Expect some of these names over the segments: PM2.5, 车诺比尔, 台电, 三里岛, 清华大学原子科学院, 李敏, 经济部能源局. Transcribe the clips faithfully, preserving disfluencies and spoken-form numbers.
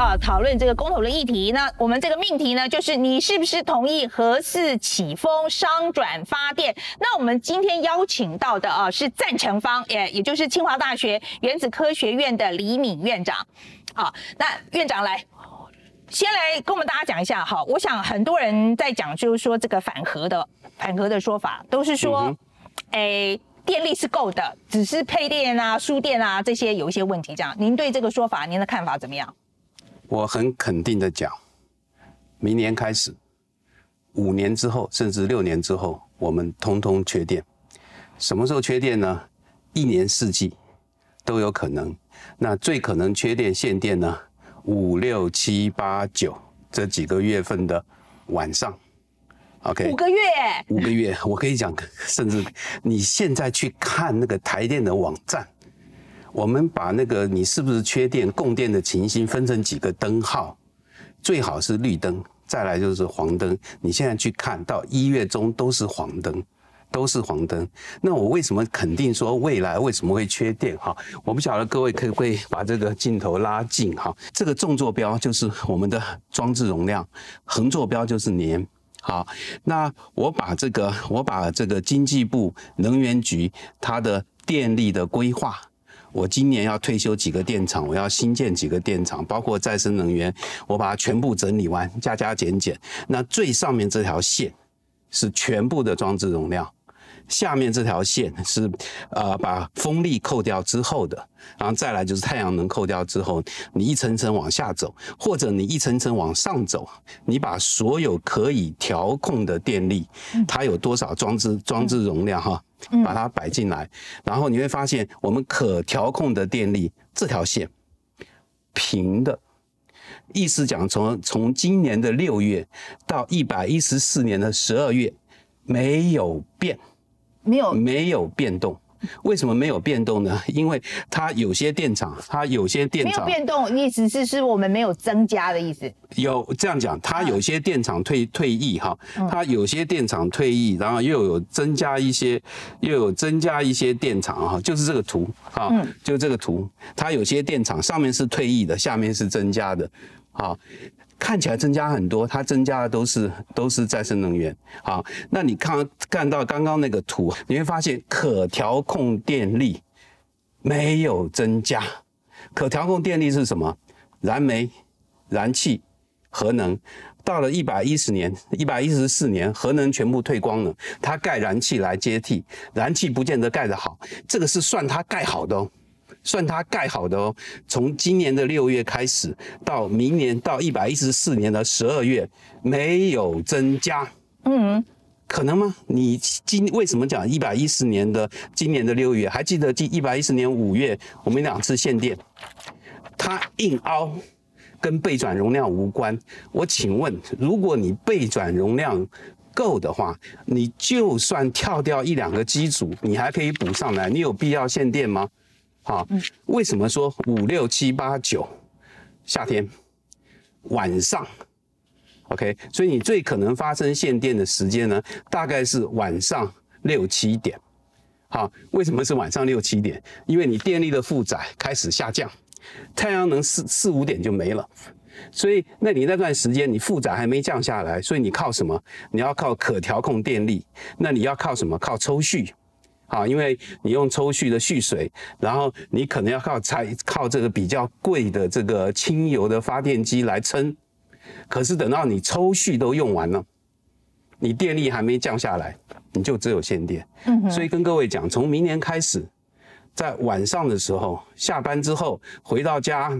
啊讨论这个公投的议题。那我们这个命题呢，就是你是不是同意核四启封商转发电？那我们今天邀请到的啊是赞成方，也也就是清华大学原子科学院的李敏院长。好，那院长来。 先来跟我们大家讲一下哈，我想很多人在讲，就是说这个反核的反核的说法，都是说，哎、嗯，电力是够的，只是配电啊、输电啊这些有一些问题。这样，您对这个说法，您的看法怎么样？我很肯定的讲，明年开始，五年之后，甚至六年之后，我们通通缺电。什么时候缺电呢？一年四季都有可能。那最可能缺电限电呢？ 五六七八九这几个月份的晚上 ，OK， 五个月，五个月，我可以讲，甚至你现在去看那个台电的网站，我们把那个你是不是缺电、供电的情形分成几个灯号，最好是绿灯，再来就是黄灯。你现在去看到一月中都是黄灯。 都是黄灯，那我为什么肯定说未来为什么会缺电？哈，我不晓得各位可不可以把这个镜头拉近哈。这个纵坐标就是我们的装置容量，横坐标就是年。好，那我把这个我把这个经济部能源局它的电力的规划，我今年要退休几个电厂，我要新建几个电厂，包括再生能源，我把它全部整理完，加加减减。那最上面这条线是全部的装置容量。 下面这条线是，呃，把风力扣掉之后的，然后再来就是太阳能扣掉之后，你一层层往下走，或者你一层层往上走，你把所有可以调控的电力，它有多少装置装置容量哈，把它摆进来，然后你会发现我们可调控的电力这条线平的。 意思讲从从今年的六月到一百一十四年的十二月没有变。 没有没有变动，为什么没有变动呢？因为它有些电厂，它有些电厂没有变动，意思是是我们没有增加的意思。有这样讲，它有些电厂退退役哈，它有些电厂退役，然后又有增加一些，又有增加一些电厂哈，就是这个图啊，嗯、就这个图，它有些电厂上面是退役的，下面是增加的，啊。 看起来增加很多，它增加的都是都是再生能源。好，那你看看到刚刚那个图，你会发现可调控电力没有增加。可调控电力是什么？燃煤、燃气、核能。到了一百一十年、一百一十四年，核能全部退光了，它盖燃气来接替，燃气不见得盖得好，这个是算它盖好的哦。 算它盖好的哦，从今年的六月开始，到明年到一百一十四年的十二月，没有增加。嗯，可能吗？你今为什么讲一百一十年的今年的六月？还记得第一百一十年五月我们两次限电，它硬凹，跟备转容量无关。我请问，如果你备转容量够的话，你就算跳掉一两个机组，你还可以补上来，你有必要限电吗？ 好，为什么说五六七八九夏天晚上 ，OK？ 所以你最可能发生限电的时间呢，大概是晚上六七点。好，为什么是晚上六七点？因为你电力的负载开始下降，太阳能四四五点就没了，所以那你那段时间你负载还没降下来，所以你靠什么？你要靠可调控电力，那你要靠什么？靠抽蓄。 啊，因为你用抽蓄的蓄水，然后你可能要靠柴靠这个比较贵的这个轻油的发电机来撑，可是等到你抽蓄都用完了，你电力还没降下来，你就只有限电。嗯所以跟各位讲，从明年开始，在晚上的时候，下班之后回到家，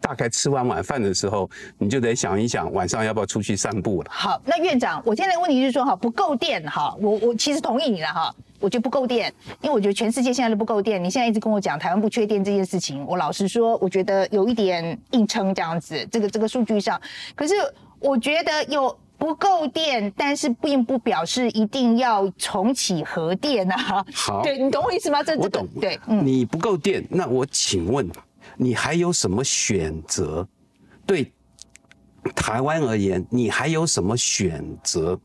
大概吃完晚饭的时候，你就得想一想晚上要不要出去散步了。好，那院长，我现在的问题就是说，哈，不够电，哈，我我其实同意你了，哈。 我觉得不够电，因为我觉得全世界现在都不够电。你现在一直跟我讲台湾不缺电这件事情，我老实说，我觉得有一点硬撑这样子。这个这个数据上，可是我觉得有不够电，但是并不表示一定要重启核电啊。好，对你懂我意思吗？这我懂。对，嗯、你不够电，那我请问你还有什么选择？对台湾而言，你还有什么选择？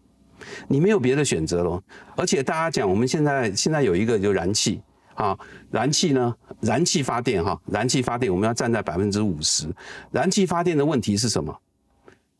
你没有别的选择咯，而且大家讲，我们现在现在有一个就燃气，啊，燃气呢？燃气发电哈，燃气发电我们要站在 百分之五十。燃气发电的问题是什么？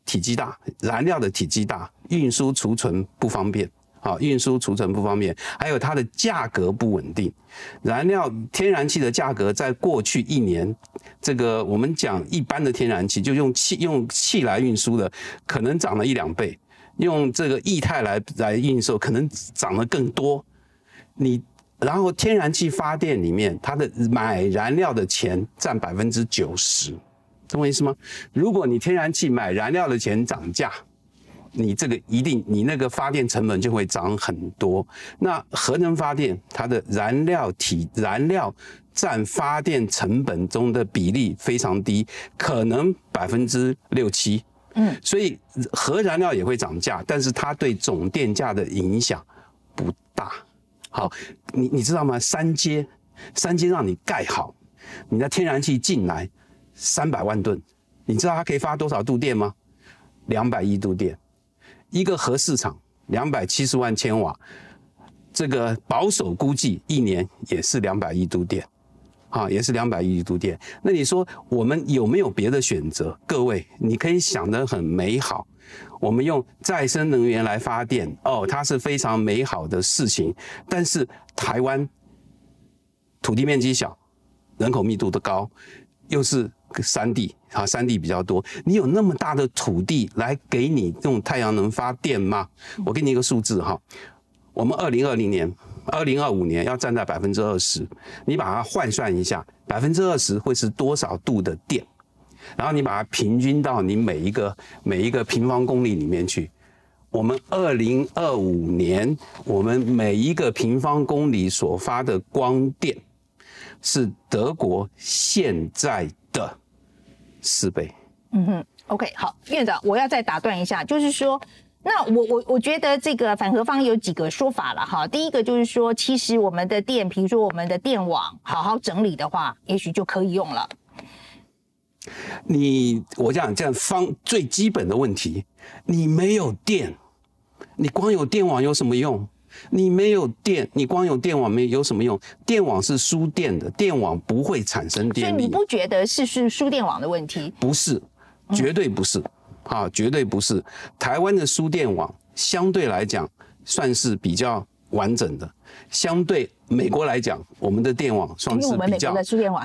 体积大，燃料的体积大，运输储存不方便。 啊，运输储存不方便，还有它的价格不稳定。燃料天然气的价格在过去一年，这个我们讲一般的天然气，就用气用气来运输的，可能涨了一两倍；用这个液态来来运售，可能涨得更多。你然后天然气发电里面，它的买燃料的钱占 百分之九十， 懂我意思吗？如果你天然气买燃料的钱涨价， 你这个一定，你那个发电成本就会涨很多。那核能发电它的燃料体燃料占发电成本中的比例非常低，可能百分之六七。嗯，所以核燃料也会涨价，但是它对总电价的影响不大。好，你你知道吗？三阶三阶让你盖好，你的天然气进来三百万吨，你知道它可以发多少度电吗？两百亿度电。 一个核市场两百七十万千瓦，这个保守估计一年也是两百亿度电，啊，也是两百亿度电。那你说我们有没有别的选择？各位，你可以想得很美好，我们用再生能源来发电，哦，它是非常美好的事情。但是台湾土地面积小，人口密度的高，又是。 山地啊，山地比较多。你有那么大的土地来给你用太阳能发电吗？我给你一个数字哈，我们二零二零年、二零二五年要站在 百分之二十， 你把它换算一下， 百分之二十 会是多少度的电？然后你把它平均到你每一个每一个平方公里里面去。我们二零二五年，我们每一个平方公里所发的光电，是德国现在的 四倍，嗯哼 ，OK， 好，院长，我要再打断一下，就是说，那我我我觉得这个反核方有几个说法了哈。第一个就是说，其实我们的电，比如说我们的电网，好好整理的话，也许就可以用了。你，我讲这样方最基本的问题，你没有电，你光有电网有什么用？ 你没有电，你光有电网没有什么用？电网是输电的，电网不会产生电力。所以你不觉得是是输电网的问题？不是，绝对不是，嗯、啊，绝对不是。台湾的输电网相对来讲算是比较完整的，相对美国来讲，我们的电网算是比较，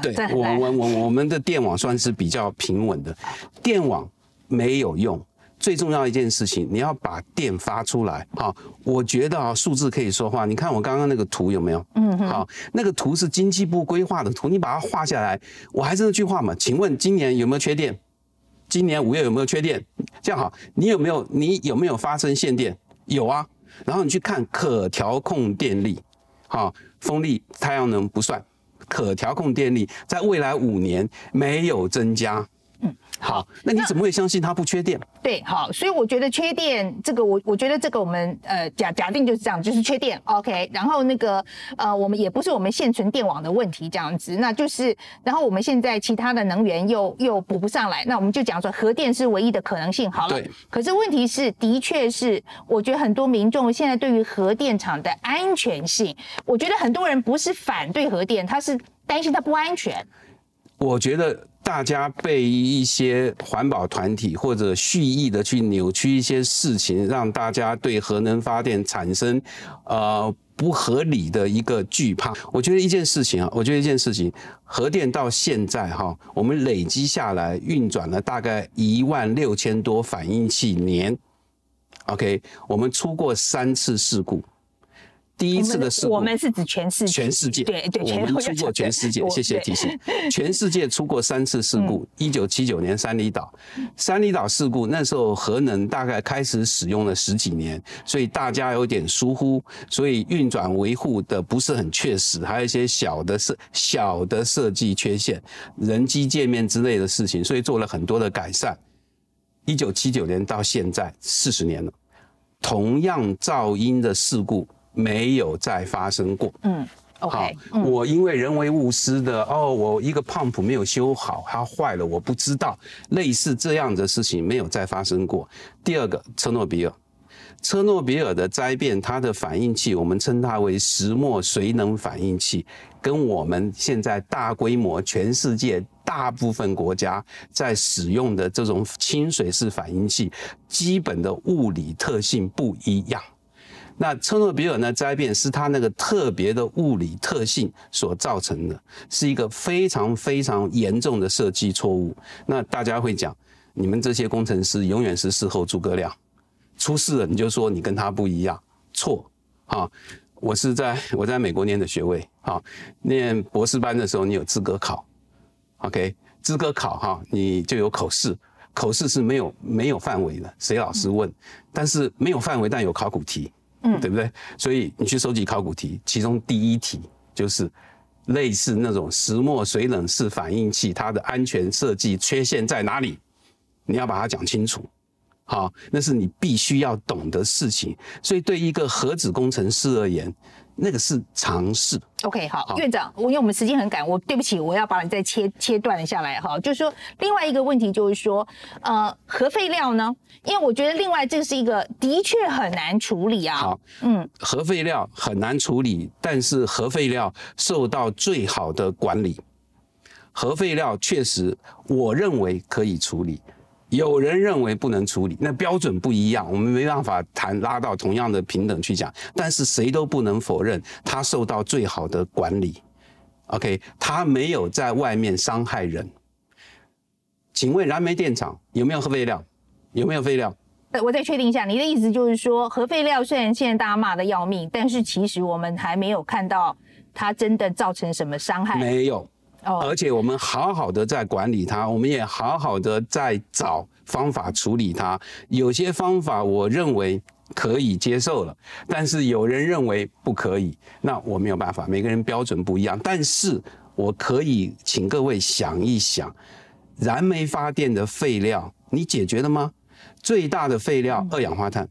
对，我我我我们的电网算是比较平稳的。电网没有用。 最重要一件事情，你要把电发出来啊！我觉得啊，数字可以说话。你看我刚刚那个图有没有？嗯哼。好，那个图是经济部规划的图，你把它画下来。我还是那句话嘛，请问今年有没有缺电？今年五月有没有缺电？这样好，你有没有你有没有发生限电？有啊。然后你去看可调控电力，啊，风力、太阳能不算，可调控电力在未来五年没有增加。 嗯，好，那你怎么会相信它不缺电？对，好，所以我觉得缺电这个，我我觉得这个我们呃假假定就是这样，就是缺电 ，OK。然后那个呃，我们也不是我们现存电网的问题这样子，那就是，然后我们现在其他的能源又又补不上来，那我们就讲说核电是唯一的可能性，好了。可是问题是，的确是，我觉得很多民众现在对于核电厂的安全性，我觉得很多人不是反对核电，他是担心它不安全。我觉得。 大家被一些环保团体或者蓄意的去扭曲一些事情，让大家对核能发电产生呃不合理的一个惧怕。我觉得一件事情啊，我觉得一件事情，核电到现在哈，我们累积下来运转了大概一万六千多反应器年 ，OK， 我们出过三次事故。 第一次的事故，我们是指全世界，全世界，对对，我们出过全世界，谢谢提醒。全世界出过三次事故，一九七九年三里岛，三里岛事故那时候核能大概开始使用了十几年，所以大家有点疏忽，所以运转维护的不是很确实，还有一些小的设小的设计缺陷、人机界面之类的事情，所以做了很多的改善。一九七九年到现在四十年了，同样噪音的事故。 没有再发生过。嗯 ，OK， 好，我因为人为无私的哦，我一个pump没有修好，它坏了，我不知道，类似这样的事情没有再发生过。第二个，车诺比尔，车诺比尔的灾变，它的反应器我们称它为石墨水冷反应器，跟我们现在大规模全世界大部分国家在使用的这种清水式反应器基本的物理特性不一样。 那车诺比尔呢灾变是它那个特别的物理特性所造成的，是一个非常非常严重的设计错误。那大家会讲，你们这些工程师永远是事后诸葛亮，出事了你就说你跟他不一样，错啊！我是在我在美国念的学位啊，念博士班的时候你有资格考 ，OK， 资格考哈、啊，你就有口试，口试是没有没有范围的，谁老师问，嗯、但是没有范围但有考古题。 嗯，对不对？所以你去收集考古题，其中第一题就是类似那种石墨水冷式反应器，它的安全设计缺陷在哪里？你要把它讲清楚。好，那是你必须要懂的事情。所以对一个核子工程师而言，那个是常识。OK， 好，好院长，因为我们时间很赶，我对不起，我要把你再切切断下来哈。就是说，另外一个问题就是说，呃，核废料呢？ 因为我觉得另外这是一个的确很难处理啊。好，嗯，核废料很难处理，但是核废料受到最好的管理。核废料确实，我认为可以处理，有人认为不能处理，那标准不一样，我们没办法谈拉到同样的平等去讲。但是谁都不能否认，它受到最好的管理。OK， 它没有在外面伤害人。请问燃煤电厂有没有核废料？ 有没有废料？我再确定一下，你的意思就是说，核废料虽然现在大家骂得要命，但是其实我们还没有看到它真的造成什么伤害。没有，哦，而且我们好好的在管理它，我们也好好的在找方法处理它。有些方法我认为可以接受了，但是有人认为不可以，那我没有办法，每个人标准不一样。但是我可以请各位想一想，燃煤发电的废料你解决了吗？ 最大的废料二氧化碳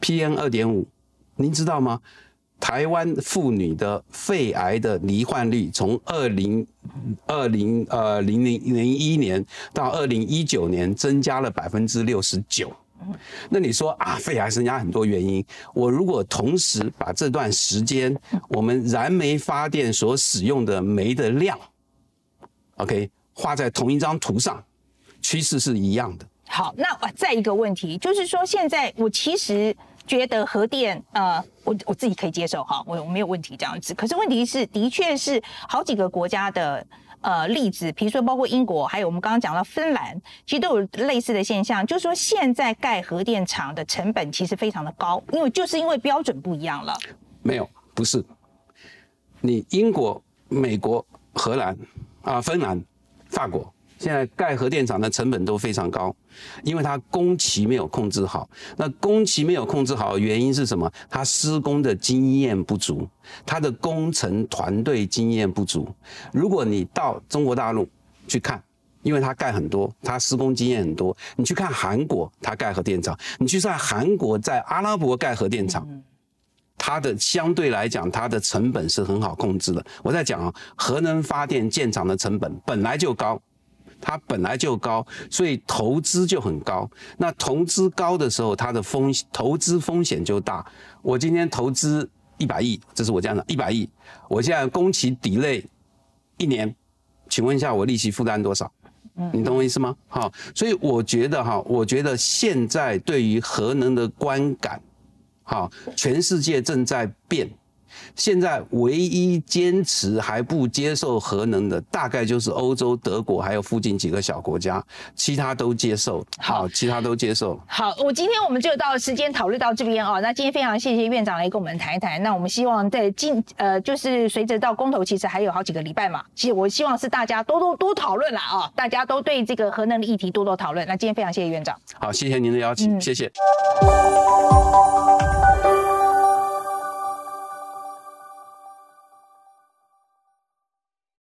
，P M 二点五， 您知道吗？台湾妇女的肺癌的罹患率从二零二零呃零零零一年到二零一九年增加了百分之六十九。那你说啊，肺癌增加很多原因，我如果同时把这段时间我们燃煤发电所使用的煤的量 ，OK， 画在同一张图上，趋势是一样的。 好，那再一个问题就是说，现在我其实觉得核电，呃，我我自己可以接受哈，我我没有问题这样子。可是问题是，的确是好几个国家的呃例子，比如说包括英国，还有我们刚刚讲到芬兰，其实都有类似的现象，就是说现在盖核电厂的成本其实非常的高，因为就是因为标准不一样了。没有，不是，你英国、美国、荷兰啊、呃、芬兰、法国。 现在盖核电厂的成本都非常高，因为它工期没有控制好。那工期没有控制好，原因是什么？它施工的经验不足，它的工程团队经验不足。如果你到中国大陆去看，因为它盖很多，它施工经验很多。你去看韩国，它盖核电厂；你去看韩国在阿拉伯盖核电厂，它的相对来讲，它的成本是很好控制的。我在讲啊，核能发电建厂的成本本来就高。 它本来就高，所以投资就很高。那投资高的时候，它的风投资风险就大。我今天投资一百亿，这是我这样的，一百亿。我现在工期 delay 一年，请问一下我利息负担多少？你懂我意思吗？好、哦，所以我觉得哈，我觉得现在对于核能的观感，好、哦，全世界正在变。 现在唯一坚持还不接受核能的，大概就是欧洲、德国，还有附近几个小国家，其他都接受。好，其他都接受。好，我今天我们就到时间讨论到这边哦。那今天非常谢谢院长来跟我们谈一谈。那我们希望在近呃，就是随着到公投，其实还有好几个礼拜嘛。其实我希望是大家多多多讨论啦啊、哦，大家都对这个核能的议题多多讨论。那今天非常谢谢院长。好，谢谢您的邀请，嗯、谢谢。